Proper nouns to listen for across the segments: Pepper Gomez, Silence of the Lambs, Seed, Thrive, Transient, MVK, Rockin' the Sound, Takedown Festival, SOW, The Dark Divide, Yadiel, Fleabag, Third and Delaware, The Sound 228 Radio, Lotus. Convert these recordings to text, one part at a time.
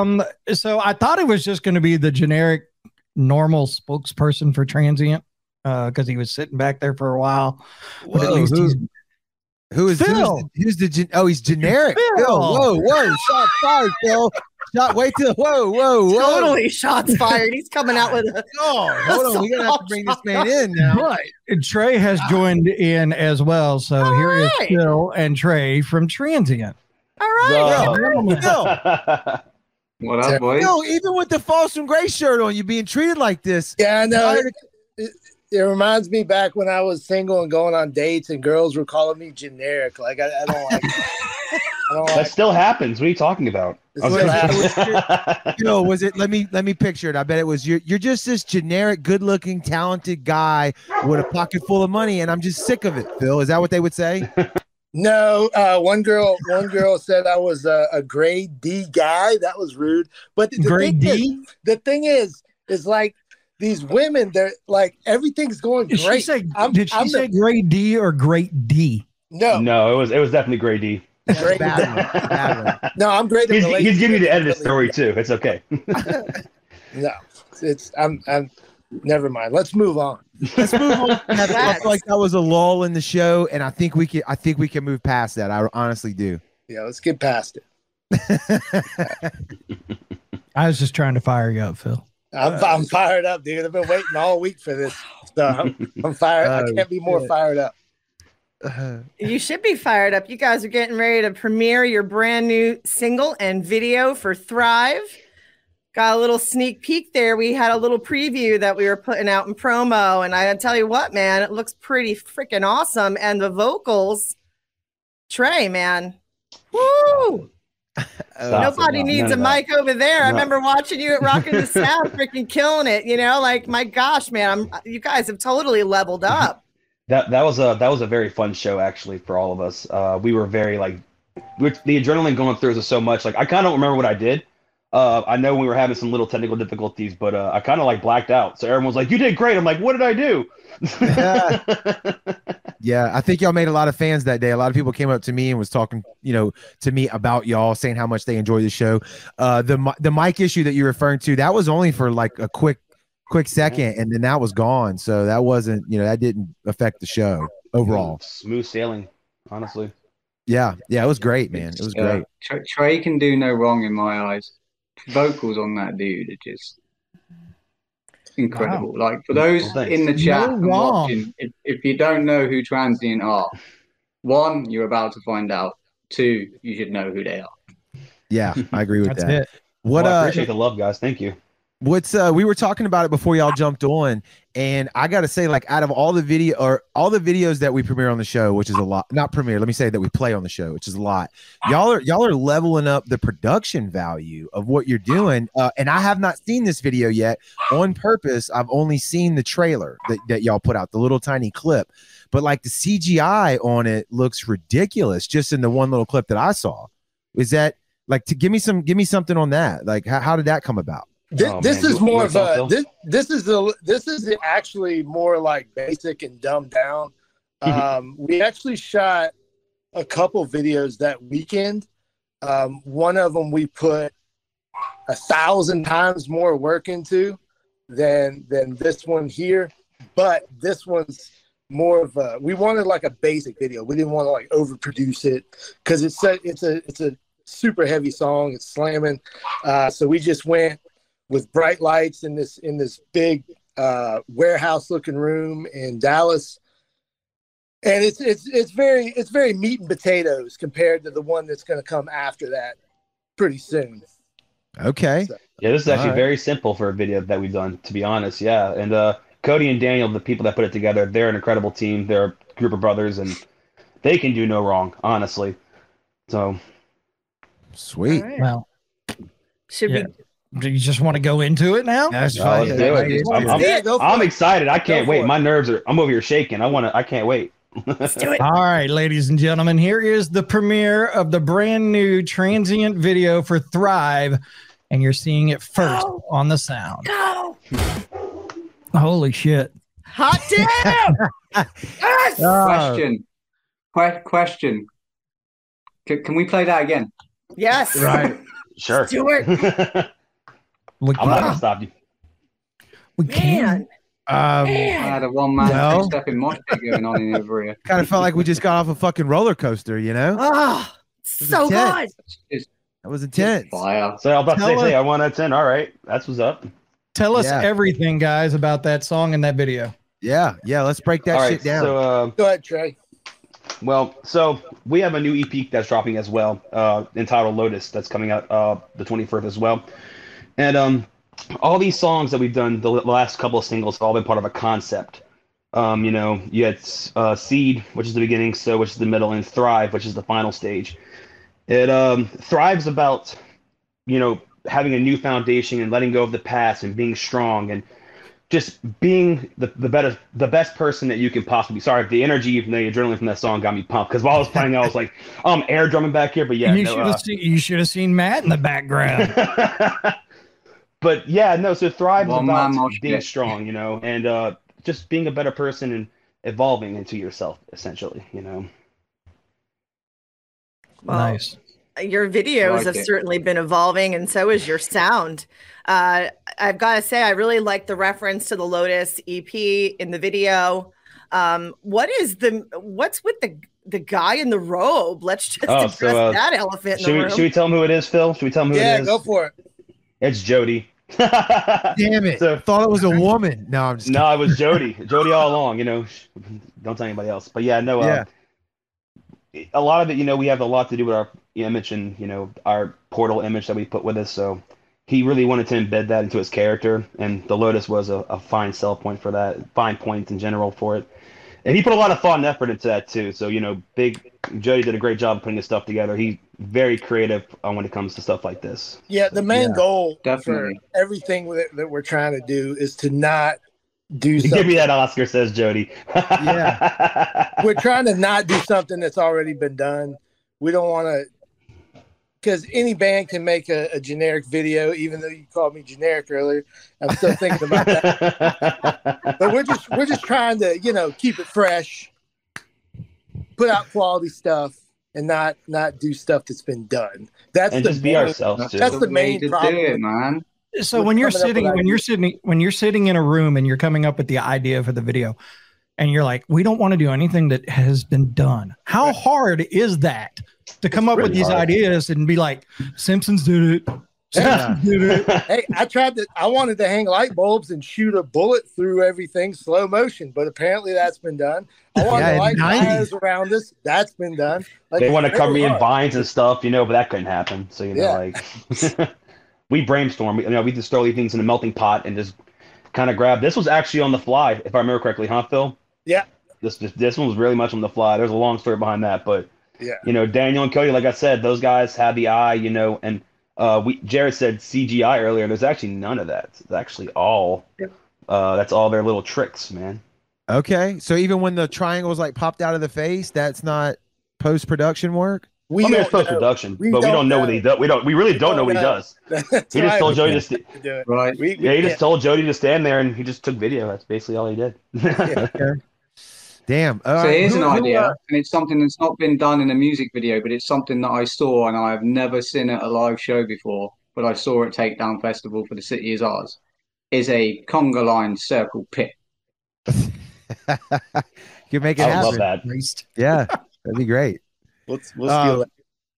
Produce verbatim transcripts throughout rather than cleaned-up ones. Um, so I thought it was just going to be the generic normal spokesperson for Transient because uh, he was sitting back there for a while. Whoa, but at least who, he's, who is Phil? Who's the, who's the oh? He's generic. Phil. Phil. Whoa, whoa! Shot fired, Phil. Shot. Wait till whoa, whoa, whoa! Totally shots fired. He's coming out with a. Oh, hold on. We're gonna have to bring this man in now. Right. And Trey has joined in as well. So All here right. is Phil and Trey from Transient. All right. Phil. What up, boy? No, even with the False from Grace shirt on, you're being treated like this. Yeah, I know. It, it, it reminds me back when I was single and going on dates, and girls were calling me generic. Like I, I don't like. That, I don't that like still that. happens. What are you talking about? Okay. You know, was it? Let me let me picture it. I bet it was. You're you're just this generic, good-looking, talented guy with a pocket full of money, and I'm just sick of it. Phil, is that what they would say? No, uh, one girl, one girl said I was a, a grade D guy. That was rude. But the, the grade thing D. Is, the thing is, is like these women. They're like everything's going did great. She say, I'm, did she I'm say the, grade D or great D? No, no, it was it was definitely grade D. Great no, I'm great. He's, he's giving you the edit story too. It's okay. No, it's I'm I'm. Never mind. Let's move on. Let's move on. I feel like that was a lull in the show, and I think we can. I think we can move past that. I honestly do. Yeah, let's get past it. I was just trying to fire you up, Phil. I'm, uh, I'm fired up, dude. I've been waiting all week for this. So I'm, I'm fired. Uh, I can't be more fired up. Uh, you should be fired up. You guys are getting ready to premiere your brand new single and video for Thrive. Got a little sneak peek there. We had a little preview that we were putting out in promo. And I tell you what, man, it looks pretty freaking awesome. And the vocals, Trey, man. Woo! Nobody needs a mic over there. I remember watching you at Rockin' the Sound freaking killing it. You know, like, my gosh, man, I'm, you guys have totally leveled up. That that was a that was a very fun show, actually, for all of us. Uh, we were very, like, the adrenaline going through us so much. Like, I kind of don't remember what I did. Uh, I know we were having some little technical difficulties, but uh, I kind of like blacked out. So everyone was like, "You did great." I'm like, "What did I do?" Yeah, yeah, I think y'all made a lot of fans that day. A lot of people came up to me and was talking, you know, to me about y'all, saying how much they enjoy the show. Uh, the the mic issue that you're referring to, that was only for like a quick quick second, and then that was gone. So that wasn't, you know, that didn't affect the show overall. Smooth sailing, honestly. Yeah, yeah, it was great, man. It was yeah. great. Trey can do no wrong in my eyes. Vocals on that dude are just incredible. Wow. Like, for those Thanks. in the chat no and watching, if, if you don't know who Transient are, one, you're about to find out. Two, you should know who they are. Yeah, I agree with That's that. It. What well, I appreciate uh, the love, guys. Thank you. What's uh, we were talking about it before y'all jumped on, and I gotta say, like, out of all the video or all the videos that we premiere on the show, which is a lot, not premiere, let me say that we play on the show, which is a lot. Y'all are y'all are leveling up the production value of what you're doing, uh, and I have not seen this video yet on purpose. I've only seen the trailer that, that y'all put out, the little tiny clip, but like the C G I on it looks ridiculous. Just in the one little clip that I saw, is that like to give me some give me something on that? Like, how, how did that come about? This, oh, this is more of a this this is the this is actually more like basic and dumbed down. Um, we actually shot a couple videos that weekend. Um, one of them we put a thousand times more work into than than this one here, but this one's more of a we wanted like a basic video. We didn't want to like overproduce it because it's a, it's a it's a super heavy song. It's slamming, uh, so we just went with bright lights in this in this big uh, warehouse looking room in Dallas, and it's it's it's very it's very meat and potatoes compared to the one that's going to come after that pretty soon. Okay. So, yeah, this is actually right. very simple for a video that we've done, to be honest. Yeah, and uh, Cody and Daniel, the people that put it together, they're an incredible team. They're a group of brothers, and they can do no wrong, honestly. So sweet. Right. Well, should yeah. we? Do you just want to go into it now? That's fine. No, yeah, it. I'm, I'm, yeah, I'm excited. I can't wait. It. My nerves are, I'm over here shaking. I want to, I can't wait. Let's do it. All right, ladies and gentlemen, here is the premiere of the brand new Transient video for Thrive. And you're seeing it first oh. on The Sound. Oh. Holy shit. Hot damn! Yes! Question. Qu- question. C- can we play that again? Yes. Right. Sure. Stuart. We I'm not going to stop you. We can't. Um, Man. I had one man no. stepping mosh pit going on in over here. Kind of felt like we just got off a fucking roller coaster, you know? Oh, so intense. good. That was intense. Wow. So I'm about to say, us, say, I won out of ten. All right. That's what's up. Tell us yeah. everything, guys, about that song and that video. Yeah. Yeah. Let's break that All shit right, down. So, uh, go ahead, Trey. Well, so we have a new E P that's dropping as well, uh, entitled Lotus, that's coming out uh, the twenty-fourth as well. And um, all these songs that we've done, the last couple of singles, have all been part of a concept. Um, you know, you had uh, Seed, which is the beginning, So, which is the middle, and Thrive, which is the final stage. It um, Thrive's about, you know, having a new foundation and letting go of the past and being strong and just being the, the better, the best person that you can possibly be. Sorry, the energy from the adrenaline from that song got me pumped, because while I was playing, I was like, I'm um, air drumming back here. But yeah, you no, should have uh, seen, you should have seen Matt in the background. But yeah, no. So Thrive well, is about being strong, you know, and uh, just being a better person and evolving into yourself, essentially, you know. Well, nice. Your videos like have it. certainly been evolving, and so is your sound. Uh, I've got to say, I really like the reference to the Lotus E P in the video. Um, what is the what's with the the guy in the robe? Let's just oh, address so, uh, that elephant in the we, room. Should we tell him who it is, Phil? Should we tell him who yeah, it is? Yeah, go for it. It's Jody. Damn it! So, thought it was a woman. No, I'm just no, kidding. It was Jody. Jody all along. You know, don't tell anybody else. But yeah, no. Yeah. Uh, a lot of it, you know, we have a lot to do with our image and, you know, our portal image that we put with us. So he really wanted to embed that into his character. And the Lotus was a, a fine sell point for that, fine point in general for it. And he put a lot of thought and effort into that, too. So, you know, Big Jody did a great job putting his stuff together. He's very creative uh, when it comes to stuff like this. Yeah, the main yeah, goal definitely. for everything that we're trying to do is to not do something. Give me that Oscar, says Jody. Yeah. We're trying to not do something that's already been done. We don't want to, because any band can make a, a generic video, even though you called me generic earlier. I'm still thinking about that. But we're just we're just trying to, you know, keep it fresh, put out quality stuff, and not not do stuff that's been done. That's and the just main, be ourselves. Too. That's the main problem, it, man. So when you're sitting, when you're sitting, when you're sitting in a room and you're coming up with the idea for the video and you're like, we don't want to do anything that has been done. How right. hard is that to come it's up really with these hard. ideas and be like, Simpsons did it. Simpsons did it. Hey, I tried to, I wanted to hang light bulbs and shoot a bullet through everything slow motion, but apparently that's been done. I wanted yeah, to light wires around us. That's been done. Like, they want to cover me in vines and stuff, you know, but that couldn't happen. So, you know, yeah. like... We brainstorm. We, you know, we just throw these things in a melting pot and just kind of grab. This was actually on the fly, if I remember correctly, huh, Phil? Yeah. This this, this one was really much on the fly. There's a long story behind that, but yeah, you know, Daniel and Cody, like I said, those guys had the eye, you know, and uh, we Jared said C G I earlier. There's actually none of that. It's actually all. Yeah. Uh, that's all their little tricks, man. Okay, so even when the triangles like popped out of the face, that's not post production work. We I mean, it's post-production, but we don't, we don't know, know what he does. We don't. We really don't, don't know what he does. He just told Jody to st- do right. we, we, yeah, he yeah. just told Jody to stand there, and he just took video. That's basically all he did. yeah. Damn. All so right. here's who, an who, idea, uh, and it's something that's not been done in a music video, but it's something that I saw, and I have never seen at a live show before, but I saw at Takedown Festival for The City Is Ours, is a conga line circle pit. You can make it I happen. Love that. Yeah, that'd be great. Let's, let's um,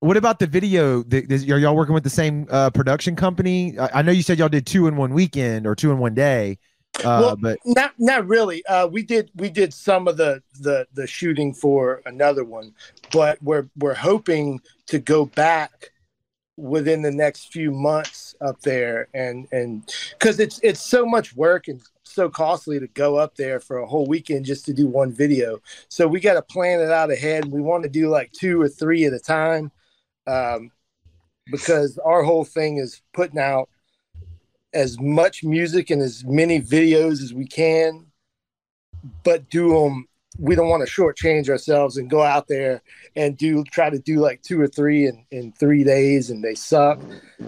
what about the video? The, the, are y'all working with the same uh, production company? I, I know you said y'all did two in one weekend or two in one day, uh, well, but not not really. Uh, we did we did some of the, the the shooting for another one, but we're we're hoping to go back within the next few months up there, and and because it's it's so much work and so costly to go up there for a whole weekend just to do one video. So we got to plan it out ahead. We want to do like two or three at a time, um, because our whole thing is putting out as much music and as many videos as we can, but do them. We don't want to shortchange ourselves and go out there and do try to do like two or three in, in three days and they suck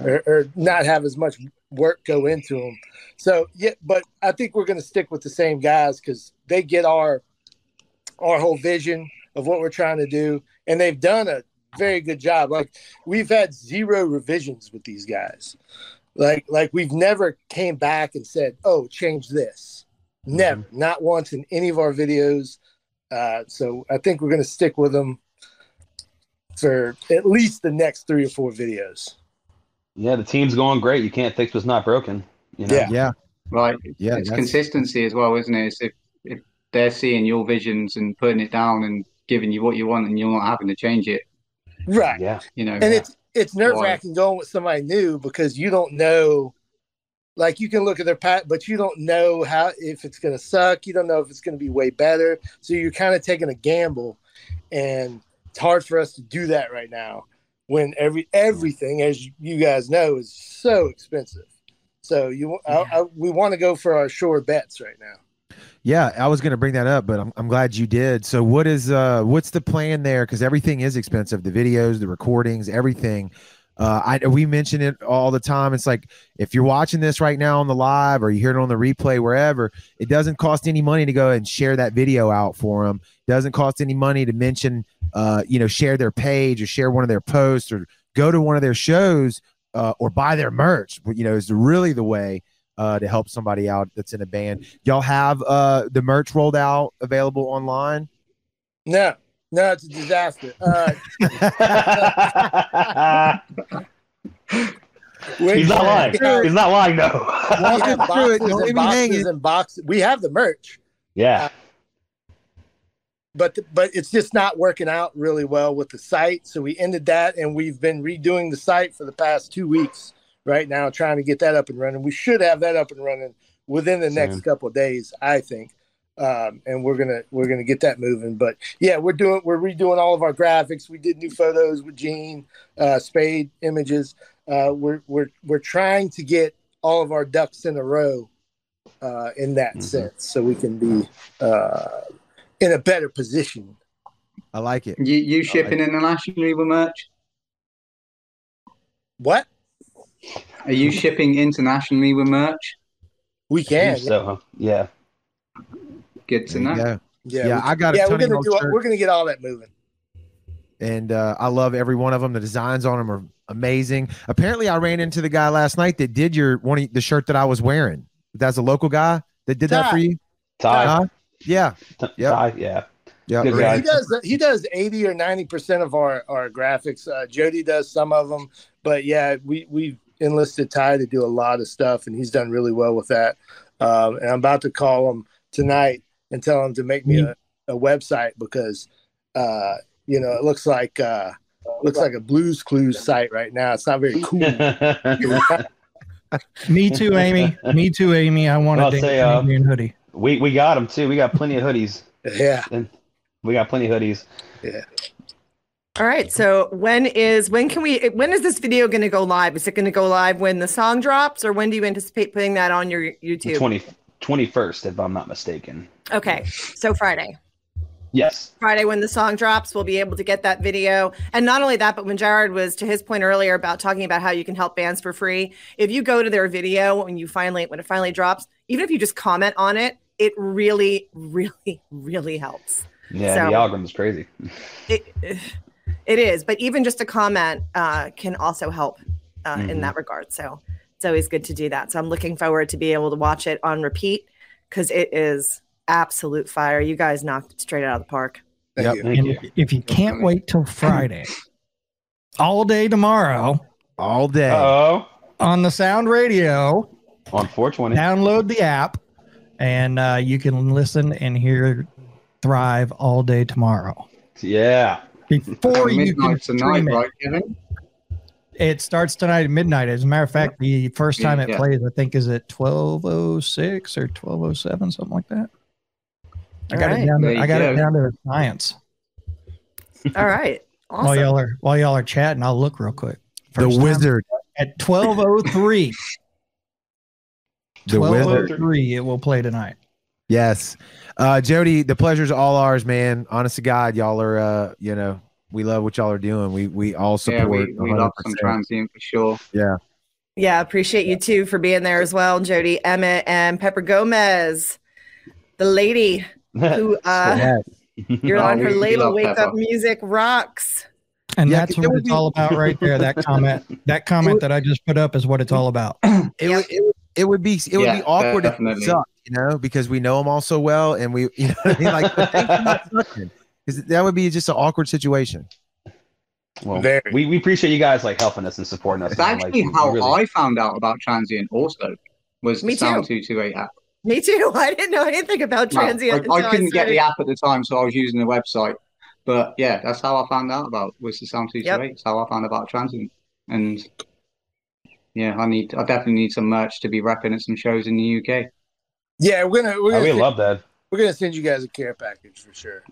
or, or not have as much work go into them. So yeah, but I think we're going to stick with the same guys because they get our our whole vision of what we're trying to do, and they've done a very good job. Like, we've had zero revisions with these guys. Like, like we've never came back and said, oh, change this. Never. Mm-hmm. Not once in any of our videos. Uh, so I think we're going to stick with them for at least the next three or four videos. Yeah, the team's going great. You can't fix what's not broken. You know? Yeah. Yeah. Right. Yeah. It's consistency as well, isn't it? It's if, if they're seeing your visions and putting it down and giving you what you want and you're not having to change it. Right. Yeah. You know, and yeah. it's it's nerve-wracking going with somebody new because you don't know. Like, you can look at their path, but you don't know how, if it's going to suck. You don't know if it's going to be way better. So you're kind of taking a gamble, and it's hard for us to do that right now when every everything, as you guys know, is so expensive. So you, yeah. I, I, we want to go for our sure bets right now. Yeah, I was going to bring that up, but I'm I'm glad you did. So what is uh what's the plan there? Because everything is expensive: the videos, the recordings, everything. Uh, I, we mention it all the time. It's like, if you're watching this right now on the live or you hear it on the replay, wherever, it doesn't cost any money to go and share that video out for them. It doesn't cost any money to mention, uh, you know, share their page or share one of their posts or go to one of their shows uh, or buy their merch. You know, is really the way uh, to help somebody out that's in a band. Y'all have uh, the merch rolled out available online? No. No, it's a disaster. Uh, He's not lying. He's not lying, though. Walk us through it. Don't leave me hanging. And boxes. We have the merch. Yeah. Uh, but the, but it's just not working out really well with the site, so we ended that, and we've been redoing the site for the past two weeks right now, trying to get that up and running. We should have that up and running within the next Same. couple of days, I think. Um, and we're gonna we're gonna get that moving, but yeah, we're doing we're redoing all of our graphics. We did new photos with Gene, uh, Spade Images. Uh, we're we're we're trying to get all of our ducks in a row uh, in that mm-hmm. sense, so we can be uh, in a better position. I like it. You, you shipping like internationally with merch? What? Are you shipping internationally with merch? We can. So yeah. yeah. Get to know. Go. Yeah, yeah, we, I got. Yeah, we're gonna do. All, we're gonna get all that moving. And uh, I love every one of them. The designs on them are amazing. Apparently, I ran into the guy last night that did your one of the shirt that I was wearing. That's a local guy that did Ty. that for you. Ty. Uh, yeah. Ty, yeah. Yeah. Yeah. Yeah. He does. He does eighty or ninety percent of our our graphics. Uh, Jody does some of them, but yeah, we we enlisted Ty to do a lot of stuff, and he's done really well with that. Um, and I'm about to call him tonight and tell him to make me a, a website because, uh, you know, it looks like uh, looks like a Blues Clues site right now. It's not very cool. Me too, Amy. Me too, Amy. I want to say uh, hoodie. We we got them too. We got plenty of hoodies. Yeah, and we got plenty of hoodies. Yeah. All right. So when is when can we? When is this video going to go live? Is it going to go live when the song drops, or when do you anticipate putting that on your YouTube? twenty-first, if I'm not mistaken. Okay, so Friday. Yes. Friday, when the song drops, we'll be able to get that video. And not only that, but when Jared was, to his point earlier, about talking about how you can help bands for free, if you go to their video when you finally when it finally drops, even if you just comment on it, it really, really, really helps. Yeah, so, the algorithm is crazy. It, it is, but even just a comment uh, can also help uh, mm-hmm. in that regard. So it's always good to do that. So I'm looking forward to be able to watch it on repeat because it is absolute fire. You guys knocked it straight out of the park. Yep. Thank you. If you can't wait till Friday, all day tomorrow, all day Uh-oh. on the Sound Radio, on four twenty, download the app and uh, you can listen and hear Thrive all day tomorrow. Yeah. Before you can stream it. Right, Kevin? It starts tonight at midnight. As a matter of fact, the first time it yeah. plays, I think, is at twelve oh six or twelve oh seven, something like that. I got right. it down to I got go. it down to science. All right. Awesome. While y'all are while y'all are chatting, I'll look real quick. First the Wizard at twelve oh three. The Wizard. It will play tonight. Yes. Uh, Jody, the pleasure's all ours, man. Honest to God, y'all are uh, you know. We love what y'all are doing. We we all support. Yeah, we, we love some Transient for sure. Yeah. Yeah, appreciate you too for being there as well, Jody, Emmett, and Pepper Gomez, the lady who uh, you're on her label. Wake Up Music rocks. And yeah, that's what it's be... all about right there. That comment, that comment would, that I just put up is what it's all about. It, yeah. it, it would be, it would yeah, be awkward if it sucked, you know, because we know them all so well. And we, you know what I mean? Like, that would be just an awkward situation. Well, Very. we, we appreciate you guys like helping us and supporting us. It's actually like, how really... I found out about Transient also was the Sound two twenty-eight app. Me too. I didn't know anything about Transient. No, I, I couldn't I get the app at the time, so I was using the website. But yeah, that's how I found out about was the Sound two twenty-eight. Yep. That's how I found out about Transient. And yeah, I need, I definitely need some merch to be repping at some shows in the U K. Yeah, we're gonna, we're gonna oh, we send, love that. We're gonna send you guys a care package for sure.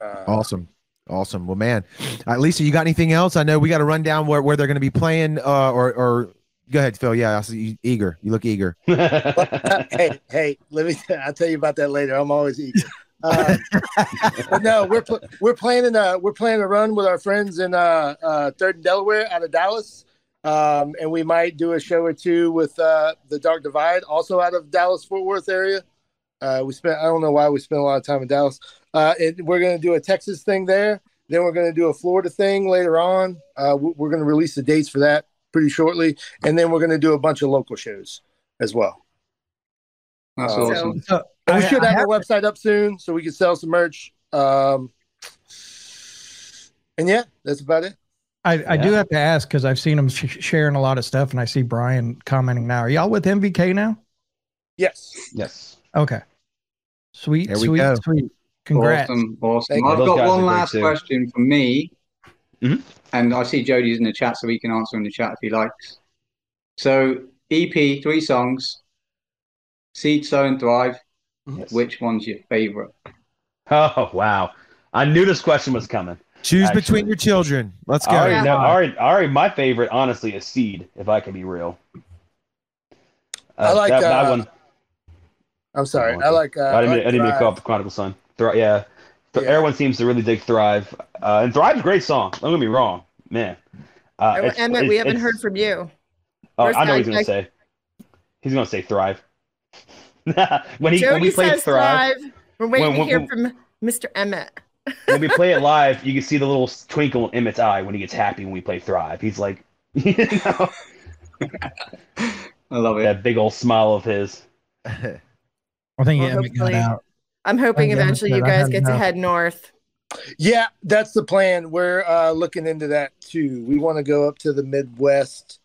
Uh, awesome. Awesome. Well, man, uh, Lisa, you got anything else? I know we got to run down where, where they're going to be playing. Uh, or, or go ahead, Phil. Yeah, I see you eager. You look eager. hey, hey, let me. I'll tell you about that later. I'm always eager. Uh, but no, we're we're playing a we're playing a run with our friends in uh, uh, Third and Delaware out of Dallas, um, and we might do a show or two with uh, The Dark Divide, also out of Dallas Fort Worth area. Uh, we spent. I don't know why we spent a lot of time in Dallas. Uh, it, we're going to do a Texas thing there. Then we're going to do a Florida thing later on. Uh, we're going to release the dates for that pretty shortly. And then we're going to do a bunch of local shows as well. That's uh, awesome. So, so, we should I, I have, have a website up soon so we can sell some merch. Um, and yeah, that's about it. I, I yeah. do have to ask because I've seen them sh sharing a lot of stuff, and I see Brian commenting now. Are y'all with M V K now? Yes. Yes. Okay. Sweet, there sweet, go. sweet. Congrats. Awesome, awesome. I've got one last question for me. Mm-hmm. And I see Jody's in the chat, so he can answer in the chat if he likes. So E P, three songs, Seed, Sow, and Thrive. Yes. Which one's your favorite? Oh, wow. I knew this question was coming. Choose actually. between your children. Let's go. All right, now, all right, all right, my favorite, honestly, is Seed, if I can be real. Uh, I like that, uh, that one. I'm sorry. I like. Uh, I didn't, like I didn't mean to call up the Chronicle Sun. Thrive, yeah. yeah, everyone seems to really dig Thrive, uh, and Thrive's a great song. Don't get me wrong, man. Uh, it's, Emmett, it's, we haven't heard from you. Oh, First I know what he's gonna I... say. He's gonna say Thrive. when he Jody when we play Thrive, we're waiting when, when, to hear when, from Mister Emmett. When we play it live, you can see the little twinkle in Emmett's eye when he gets happy when we play Thrive. He's like, you know, I love it. That big old smile of his. I think well, Emmett got out. I'm hoping eventually you guys get to head north. Yeah, that's the plan. We're uh, looking into that too. We want to go up to the Midwest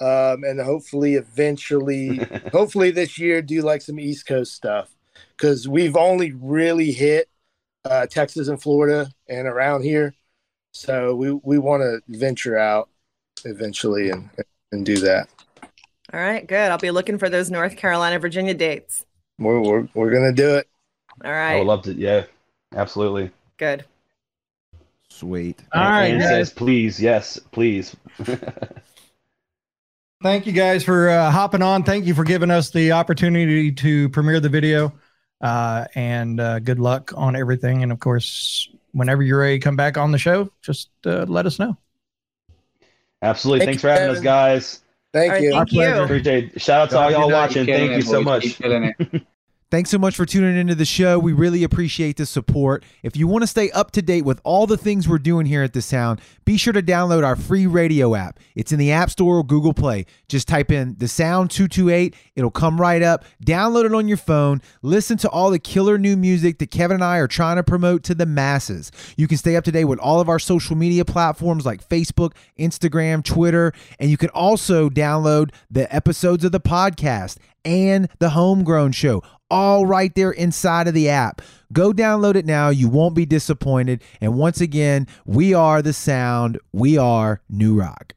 um, and hopefully eventually, hopefully this year do like some East Coast stuff because we've only really hit uh, Texas and Florida and around here. So we, we want to venture out eventually and, and do that. All right, good. I'll be looking for those North Carolina, Virginia dates. We're, we're, we're going to do it. All right. I loved it. Yeah, absolutely. Good. Sweet. All right. Anne says, please. Yes, please. Thank you guys for uh, hopping on. Thank you for giving us the opportunity to premiere the video. Uh, and uh, good luck on everything. And of course, whenever you're ready to come back on the show, just uh, let us know. Absolutely. Thank Thanks for having us, guys. Thank right, you. Thank Our pleasure. You. Appreciate it. Shout out to all y'all watching. Thank you so much. Thanks so much for tuning into the show. We really appreciate the support. If you want to stay up to date with all the things we're doing here at The Sound, be sure to download our free radio app. It's in the App Store or Google Play. Just type in The Sound two twenty-eight. It'll come right up. Download it on your phone. Listen to all the killer new music that Kevin and I are trying to promote to the masses. You can stay up to date with all of our social media platforms like Facebook, Instagram, Twitter, and you can also download the episodes of the podcast and the Homegrown Show, all right there inside of the app. Go download it now. You won't be disappointed. And once again, we are The Sound. We are New Rock.